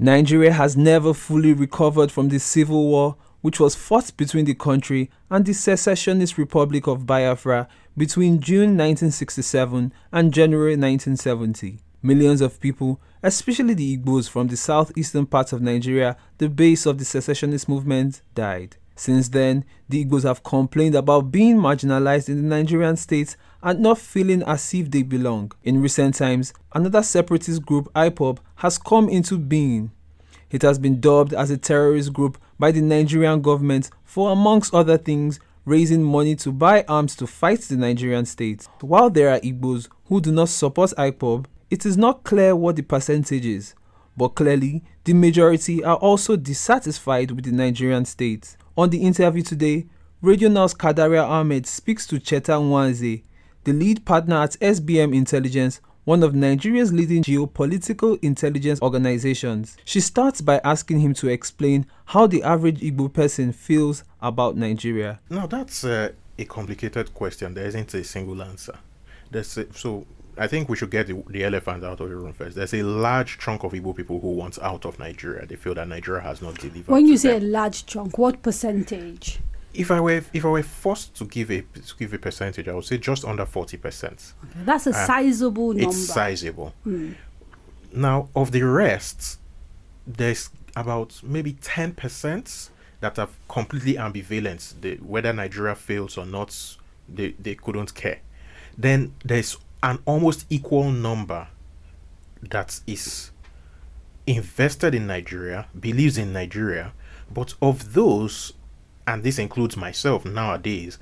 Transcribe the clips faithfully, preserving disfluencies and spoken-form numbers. Nigeria has never fully recovered from the civil war which was fought between the country and the secessionist Republic of Biafra between June nineteen sixty-seven and January nineteen seventy. Millions of people, especially the Igbos from the southeastern part of Nigeria, the base of the secessionist movement, died. Since then, the Igbos have complained about being marginalized in the Nigerian states and not feeling as if they belong. In recent times, another separatist group, I P O B, has come into being. It has been dubbed as a terrorist group by the Nigerian government for, amongst other things, raising money to buy arms to fight the Nigerian state. While there are Igbos who do not support I P O B, it is not clear what the percentage is, but clearly the majority are also dissatisfied with the Nigerian state. On the interview today, Radio Now's Kadaria Ahmed speaks to Cheta Nwanze, the lead partner at S B M Intelligence, one of Nigeria's leading geopolitical intelligence organizations. She starts by asking him to explain how the average Igbo person feels about Nigeria. Now that's uh, a complicated question. There isn't a single answer. That's a, so I think we should get the, the elephant out of the room first. There's a large chunk of Igbo people who want out of Nigeria. They feel that Nigeria has not delivered. When you say a large chunk, what percentage? If I were if I were forced to give a to give a percentage, I would say just under forty percent. Okay, that's a um, sizable number. It's sizable. Mm. Now, of the rest, there's about maybe ten percent that are completely ambivalent. They, whether Nigeria fails or not, they they couldn't care. Then there's an almost equal number that is invested in Nigeria, believes in Nigeria, but of those. And this includes myself nowadays,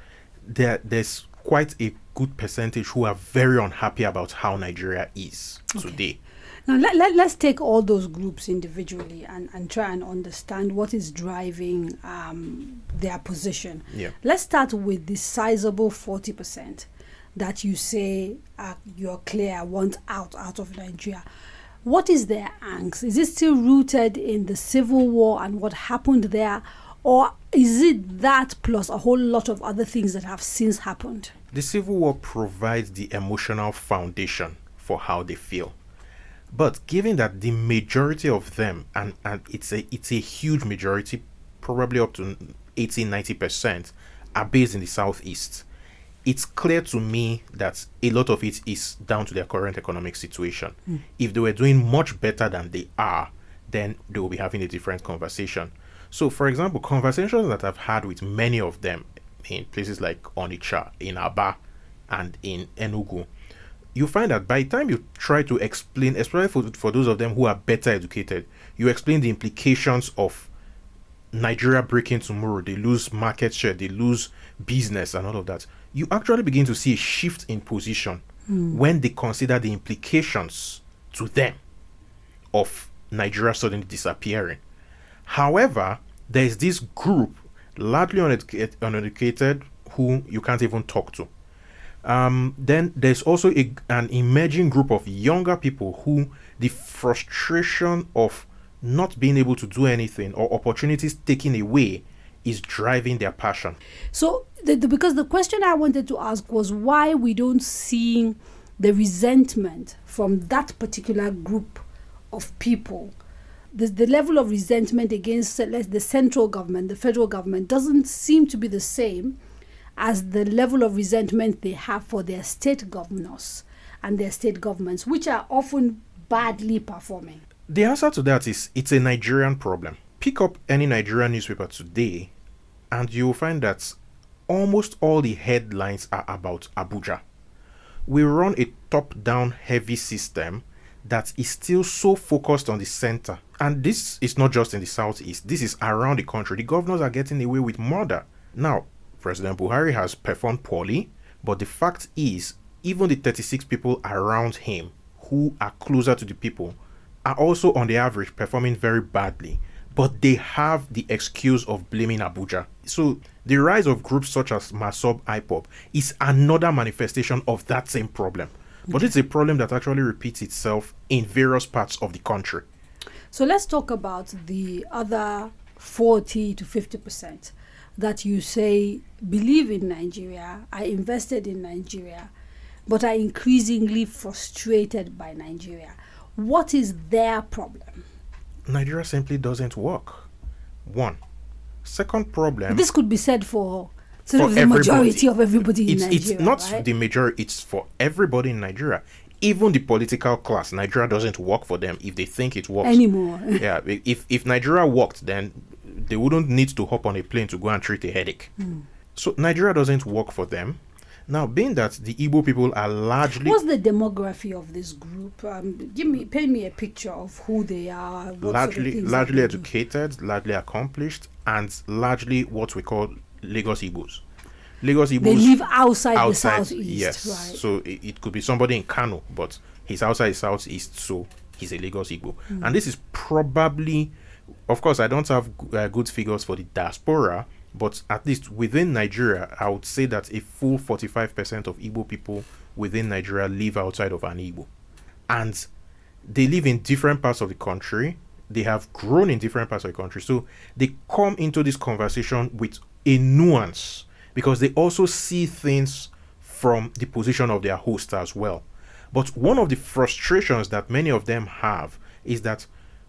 there, there's quite a good percentage who are very unhappy about how Nigeria is okay. today. Now, let, let, let's take all those groups individually and, and try and understand what is driving um, their position. Yeah. Let's start with the sizable forty percent that you say uh, you're clear want out, out of Nigeria. What is their angst? Is it still rooted in the civil war and what happened there? Or is it that plus a whole lot of other things that have since happened? The Civil War provides the emotional foundation for how they feel. But given that the majority of them, and, and it's a it's a huge majority, probably up to eighty, ninety percent, are based in the Southeast, it's clear to me that a lot of it is down to their current economic situation. Mm. If they were doing much better than they are, then they will be having a different conversation. So, for example, conversations that I've had with many of them in places like Onitsha, in Aba, and in Enugu, you find that by the time you try to explain, especially for, for those of them who are better educated, you explain the implications of Nigeria breaking tomorrow, they lose market share, they lose business and all of that. You actually begin to see a shift in position mm. when they consider the implications to them of Nigeria suddenly disappearing. However, there is this group, largely uneducated, uneducated who you can't even talk to. Um, then there's also a, an emerging group of younger people who the frustration of not being able to do anything or opportunities taken away is driving their passion. So, the, the, because the question I wanted to ask was why we don't see the resentment from that particular group of people. The, the level of resentment against the central government, the federal government, doesn't seem to be the same as the level of resentment they have for their state governors and their state governments, which are often badly performing. The answer to that is it's a Nigerian problem. Pick up any Nigerian newspaper today and you'll find that almost all the headlines are about Abuja. We run a top-down heavy system that is still so focused on the center. And this is not just in the Southeast. This is around the country. The governors are getting away with murder. Now, President Buhari has performed poorly, but the fact is, even the thirty-six people around him who are closer to the people are also, on the average, performing very badly. But they have the excuse of blaming Abuja. So the rise of groups such as MASOB, I P O B is another manifestation of that same problem. But it's a problem that actually repeats itself in various parts of the country. So let's talk about the other forty to fifty percent that you say believe in Nigeria, are invested in Nigeria, but are increasingly frustrated by Nigeria. What is their problem? Nigeria simply doesn't work. One. Second problem. This could be said for sort for of the everybody. majority of everybody it's, in Nigeria. It's not right? the majority. It's for everybody in Nigeria. Even the political class, Nigeria doesn't work for them if they think it works anymore. Yeah, if if Nigeria worked, then they wouldn't need to hop on a plane to go and treat a headache. Mm. So Nigeria doesn't work for them. Now, being that the Igbo people are largely... What's the demography of this group? Um, give me, paint me a picture of who they are. What largely sort of largely educated, do. largely accomplished, and largely what we call Lagos Igbos. Lagos Igbos... They live outside, outside the southeast. Yes, right. So it, it could be somebody in Kano, but he's outside the southeast, so he's a Lagos Igbo. Mm. And this is probably... Of course, I don't have uh, good figures for the diaspora, but at least within Nigeria, I would say that a full forty-five percent of Igbo people within Nigeria live outside of an Igbo. And they live in different parts of the country. They have grown in different parts of the country. So they come into this conversation with a nuance because they also see things from the position of their host as well. But one of the frustrations that many of them have is that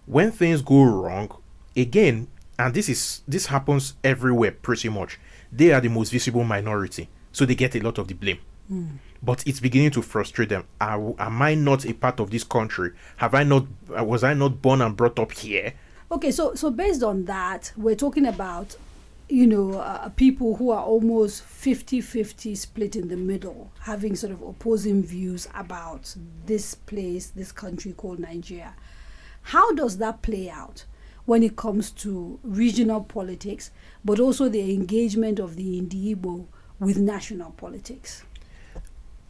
when things go wrong, again, and this is this happens everywhere pretty much, they are the most visible minority, so they get a lot of the blame. Mm. But it's beginning to frustrate them. Are, am I not a part of this country? Have I not? Was I not born and brought up here? Okay, so so based on that, we're talking about, you know, uh, people who are almost fifty fifty split in the middle, having sort of opposing views about this place, this country called Nigeria. How does that play out when it comes to regional politics, but also the engagement of the Ndi Igbo with national politics?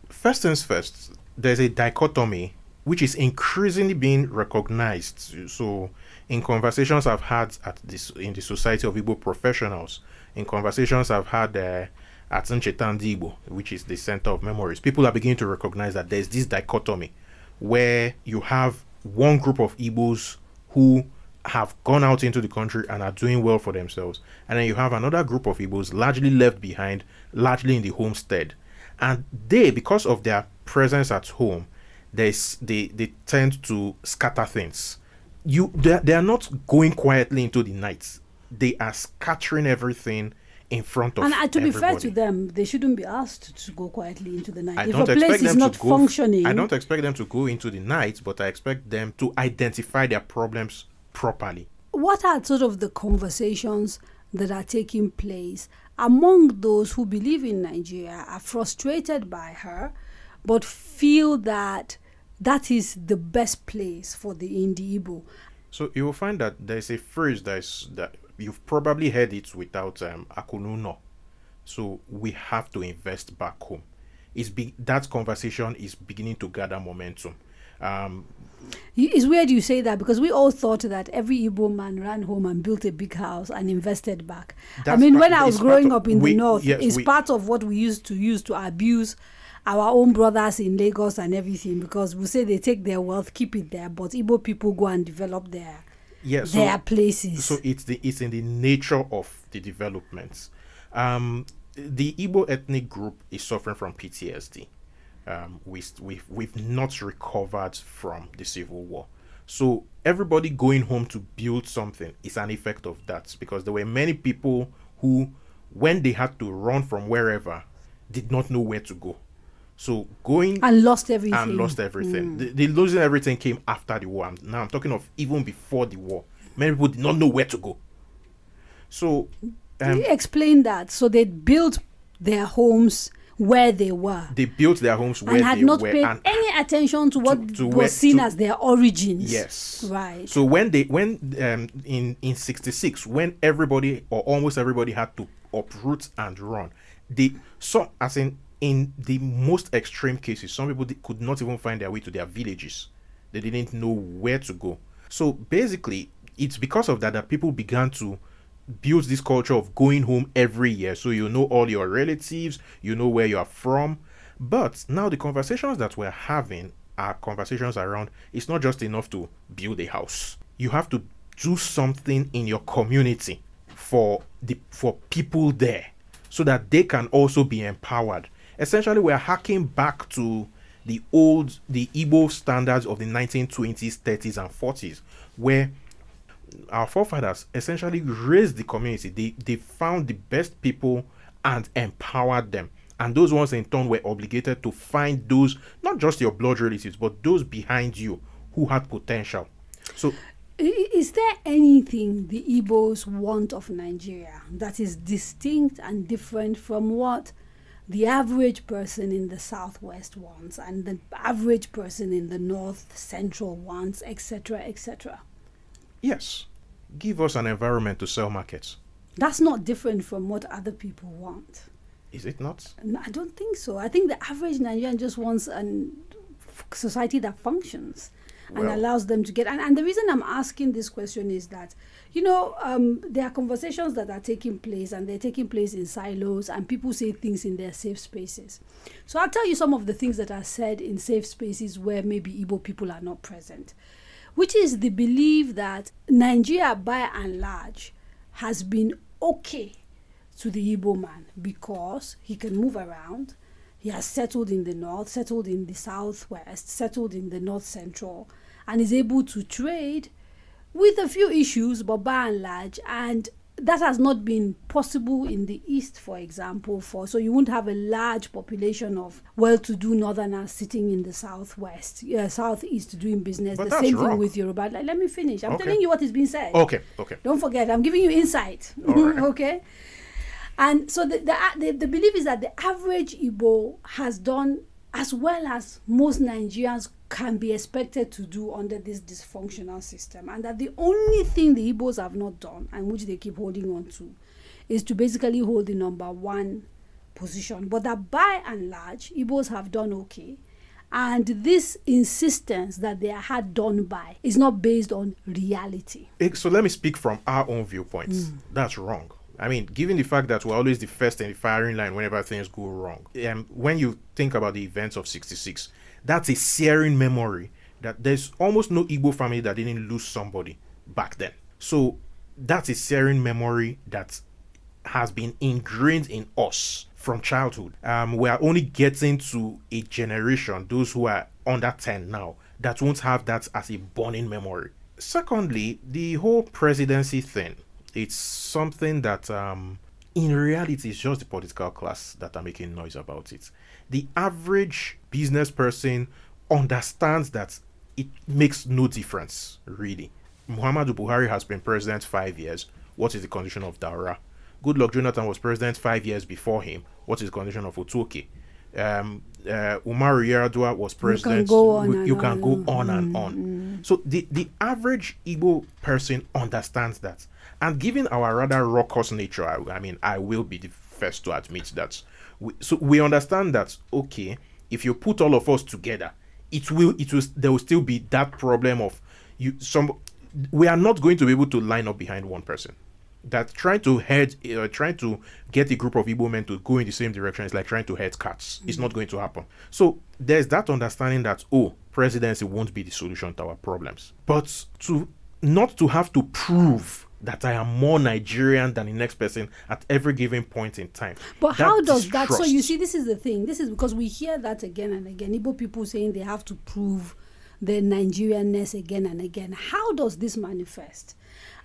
First things first, there's a dichotomy which is increasingly being recognized. So in conversations I've had at this in the Society of Igbo Professionals, in conversations I've had uh, at Cheta Nwanze, which is the Center of Memories, people are beginning to recognize that there's this dichotomy where you have one group of Igbos who have gone out into the country and are doing well for themselves, and then you have another group of Igbos largely left behind, largely in the homestead, and they, because of their presence at home, they they, they tend to scatter things. You they, they are not going quietly into the night. They are scattering everything in front of and uh, to everybody. Be fair to them, they shouldn't be asked to go quietly into the night. I if don't a place expect them is not to go, functioning, I don't expect them to go into the night, but I expect them to identify their problems properly. What are sort of the conversations that are taking place among those who believe in Nigeria, are frustrated by her, but feel that that is the best place for the Ndi Igbo? So you will find that there's a phrase that is that. You've probably heard it without um, Akununo. So we have to invest back home. It's be that conversation is beginning to gather momentum. Um, it's weird you say that because we all thought that every Igbo man ran home and built a big house and invested back. I mean, part, when I was growing of, up in we, the north, yes, it's we, part of what we used to use to abuse our own brothers in Lagos and everything, because we say they take their wealth, keep it there, but Igbo people go and develop their... Yeah, so, there are places. So it's the it's in the nature of the developments. Um, the Igbo ethnic group is suffering from P T S D. Um, we we've, we've not recovered from the civil war. So everybody going home to build something is an effect of that, because there were many people who, when they had to run from wherever, did not know where to go. So going and lost everything. And lost everything. Mm. The, the losing everything came after the war. I'm, now I'm talking of even before the war. Many people did not know where to go. So um, explain that. So they built their homes where they were. They built their homes where they were and had not paid any attention to what to, to was where, seen to, as their origins. Yes, right. So when they when um, in in sixty-six, when everybody or almost everybody had to uproot and run, they so as in. In the most extreme cases, some people could not even find their way to their villages. They didn't know where to go. So basically, it's because of that that people began to build this culture of going home every year. So you know all your relatives, you know where you are from. But now the conversations that we're having are conversations around, it's not just enough to build a house. You have to do something in your community for the for people there so that they can also be empowered. Essentially, we're hacking back to the old, the Igbo standards of the nineteen twenties, thirties, and forties, where our forefathers essentially raised the community. They, they found the best people and empowered them. And those ones in turn were obligated to find those, not just your blood relatives, but those behind you who had potential. So, is there anything the Igbos want of Nigeria that is distinct and different from what the average person in the Southwest wants and the average person in the North Central wants, et cetera, et cetera? Yes. Give us an environment to sell markets. That's not different from what other people want. Is it not? No, I don't think so. I think the average Nigerian just wants a society that functions and well, allows them to get... And, and the reason I'm asking this question is that, you know, um, there are conversations that are taking place, and they're taking place in silos, and people say things in their safe spaces. So I'll tell you some of the things that are said in safe spaces where maybe Igbo people are not present, which is the belief that Nigeria, by and large, has been okay to the Igbo man because he can move around. He has settled in the north, settled in the southwest, settled in the north central, and is able to trade with a few issues, but by and large. And that has not been possible in the east, for example. For so you won't have a large population of well-to-do northerners sitting in the southwest, uh, southeast doing business. But the same wrong. thing with Yoruba. Like, let me finish. I'm okay. telling you what is being said. Okay, okay. Don't forget, I'm giving you insight. Right. Okay. And so the, the, the, the belief is that the average Igbo has done as well as most Nigerians can be expected to do under this dysfunctional system, and that the only thing the Igbos have not done, and which they keep holding on to, is to basically hold the number one position. But that by and large, Igbos have done okay. And this insistence that they are hard done by is not based on reality. So let me speak from our own viewpoints. Mm. That's wrong. I mean, given the fact that we're always the first in the firing line whenever things go wrong, um, when you think about the events of sixty-six, that's a searing memory that there's almost no Igbo family that didn't lose somebody back then. So that's a searing memory that has been ingrained in us from childhood. Um, we are only getting to a generation, those who are under ten now, that won't have that as a burning memory. Secondly, the whole presidency thing. It's something that, um, in reality, it's just the political class that are making noise about it. The average business person understands that it makes no difference, really. Muhammadu Buhari has been president five years. What is the condition of Daura? Good Luck Jonathan was president five years before him. What is the condition of Otoki? Um, uh, Umaru Yar'Adua was president. You can go on and, you can on, go on, and mm, on. Mm. So the, the average Igbo person understands that. And given our rather raucous nature, I, I mean, I will be the first to admit that. We, so we understand that, okay, if you put all of us together, it will, it will, there will still be that problem of you. Some, we are not going to be able to line up behind one person. That trying to head, uh, trying to get a group of Igbo men to go in the same direction is like trying to herd cats. Mm-hmm. It's not going to happen. So there's that understanding that, oh, presidency won't be the solution to our problems. But to not to have to prove that I am more Nigerian than the next person at every given point in time. But how does that... So you see, this is the thing. This is because we hear that again and again. Igbo people saying they have to prove their Nigerianness again and again. How does this manifest?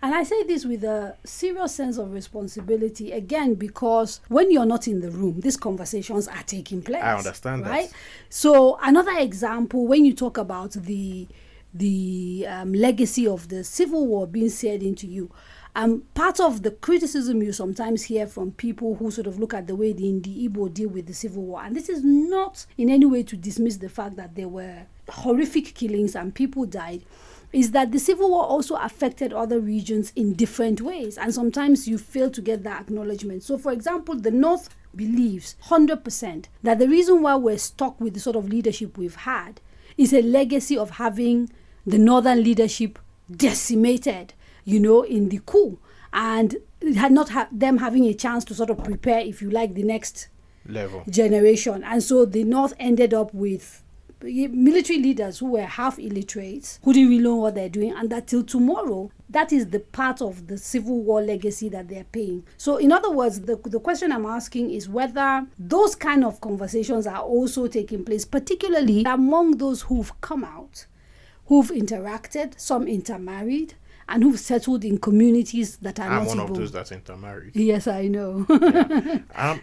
And I say this with a serious sense of responsibility, again, because when you're not in the room, these conversations are taking place. I understand that. Right? So another example, when you talk about the... the um, legacy of the Civil War being seared into you. Um, part of the criticism you sometimes hear from people who sort of look at the way the Ndi Igbo deal with the Civil War, and this is not in any way to dismiss the fact that there were horrific killings and people died, is that the Civil War also affected other regions in different ways, and sometimes you fail to get that acknowledgement. So, for example, the North believes one hundred percent that the reason why we're stuck with the sort of leadership we've had is a legacy of having the northern leadership decimated, you know, in the coup, and had not ha them having a chance to sort of prepare, if you like, the next level generation. And so the North ended up with military leaders who were half illiterate, who didn't really know what they're doing, and that till tomorrow, that is the part of the Civil War legacy that they're paying. So in other words, the, the question I'm asking is whether those kind of conversations are also taking place, particularly among those who've come out, who've interacted, some intermarried, and who've settled in communities that are I'm not I'm one Igbo. Of those that intermarried. Yes, I know. Yeah. Um,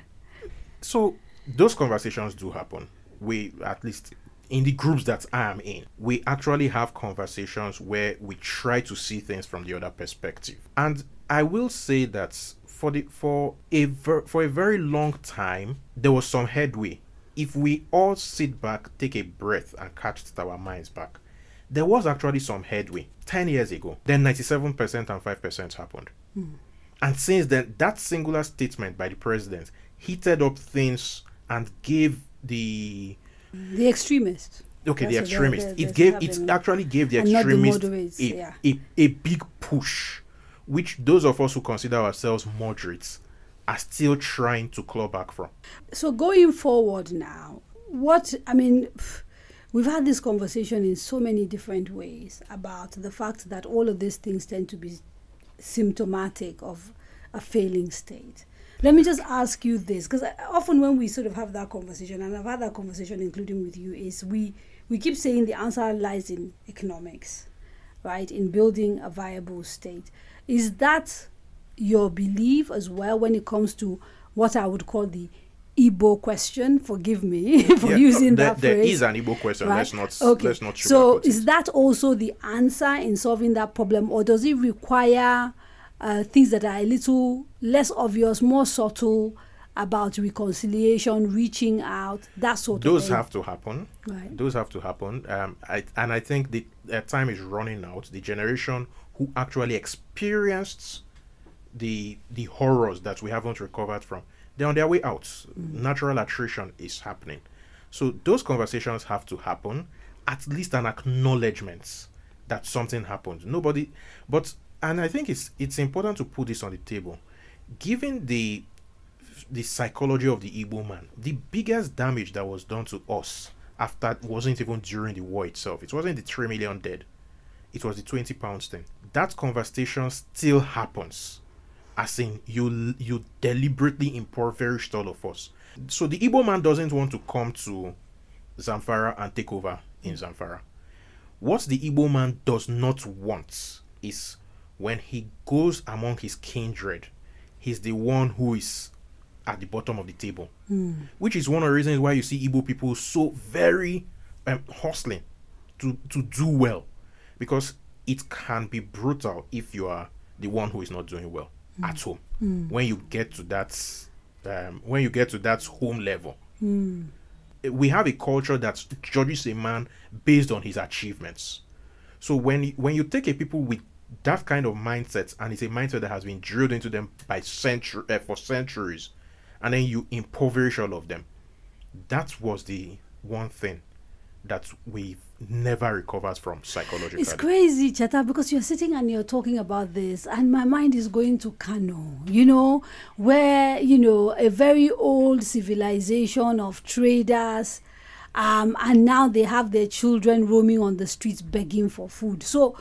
so those conversations do happen. We, at least in the groups that I am in, we actually have conversations where we try to see things from the other perspective. And I will say that for the for a ver, for a very long time, there was some headway. If we all sit back, take a breath, and catch our minds back, there was actually some headway ten years ago. Then ninety-seven percent and five percent happened. Mm. And since then, that singular statement by the president heated up things and gave the... The extremists. Okay, That's the extremists. It gave. It actually gave the extremists a, yeah. a, a big push, which those of us who consider ourselves moderates are still trying to claw back from. So going forward now, what, I mean... Pff, we've had this conversation in so many different ways about the fact that all of these things tend to be symptomatic of a failing state. Let me just ask you this, because often when we sort of have that conversation, and I've had that conversation including with you, is we, we keep saying the answer lies in economics, right, in building a viable state. Is that your belief as well when it comes to what I would call the Igbo question? Forgive me for yeah, using there, that phrase. There is an Igbo question. Right? Let's not. Okay. Let's not so is it. That also the answer in solving that problem, or does it require uh, things that are a little less obvious, more subtle, about reconciliation, reaching out, that sort Those of thing? Those have to happen. Right. Those have to happen. Um, I, and I think the uh, time is running out. The generation who actually experienced the the horrors that we haven't recovered from, they're on their way out. Mm-hmm. Natural attrition is happening. So those conversations have to happen, at least an acknowledgement that something happened. Nobody, but, and I think it's it's important to put this on the table. Given the, the psychology of the Igbo man, the biggest damage that was done to us after wasn't even during the war itself. It wasn't the three million dead. It was the twenty pounds thing. That conversation still happens. As in, you you deliberately impoverished all of us. So the Igbo man doesn't want to come to Zamfara and take over in Zamfara. What the Igbo man does not want is when he goes among his kindred, he's the one who is at the bottom of the table. Mm. Which is one of the reasons why you see Igbo people so very um, hustling to, to do well. Because it can be brutal if you are the one who is not doing well. At home, mm. when you get to that, um, when you get to that home level, mm. we have a culture that judges a man based on his achievements. So when when you take a people with that kind of mindset, and it's a mindset that has been drilled into them by century uh, for centuries, and then you impoverish all of them, that was the one thing that we've never recovers from psychologically. It's crazy, Cheta, because you're sitting and you're talking about this and my mind is going to Kano, you know, where, you know, a very old civilization of traders, um, and now they have their children roaming on the streets begging for food. So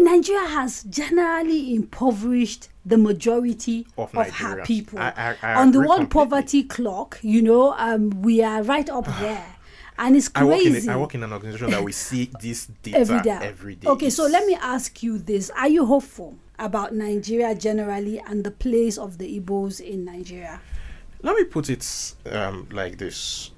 Nigeria has generally impoverished the majority of, of her people. I, I, I on the world poverty clock, you know, um, we are right up there. And it's crazy. I work in, a, I work in an organization that we see this data every day. every day. Okay, so let me ask you this. Are you hopeful about Nigeria generally and the place of the Igbos in Nigeria? Let me put it um, like this.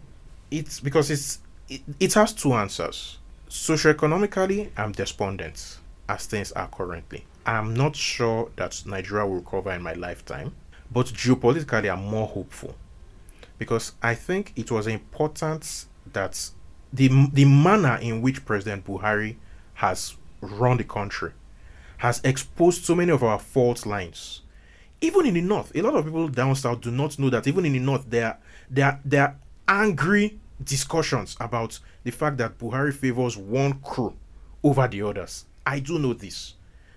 It's because it's, it, it has two answers. Socioeconomically, I'm despondent as things are currently. I'm not sure that Nigeria will recover in my lifetime, but geopolitically, I'm more hopeful because I think it was important that the the manner in which President Buhari has run the country has exposed so many of our fault lines. Even in the north, a lot of people down south do not know that even in the north there there there are angry discussions about the fact that Buhari favors one crew over the others. I do know this,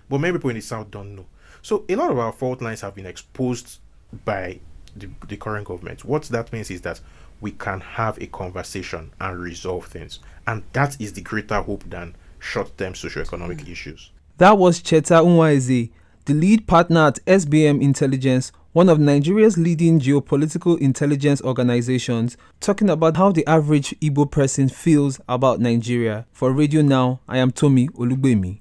but many people in the south don't know. So a lot of our fault lines have been exposed by the, the current government. What that means is that we can have a conversation and resolve things. And that is the greater hope than short-term socioeconomic mm. issues. That was Cheta Nwanze, the lead partner at S B M Intelligence, one of Nigeria's leading geopolitical intelligence organizations, talking about how the average Igbo person feels about Nigeria. For Radio Now, I am Tomi Olubemi.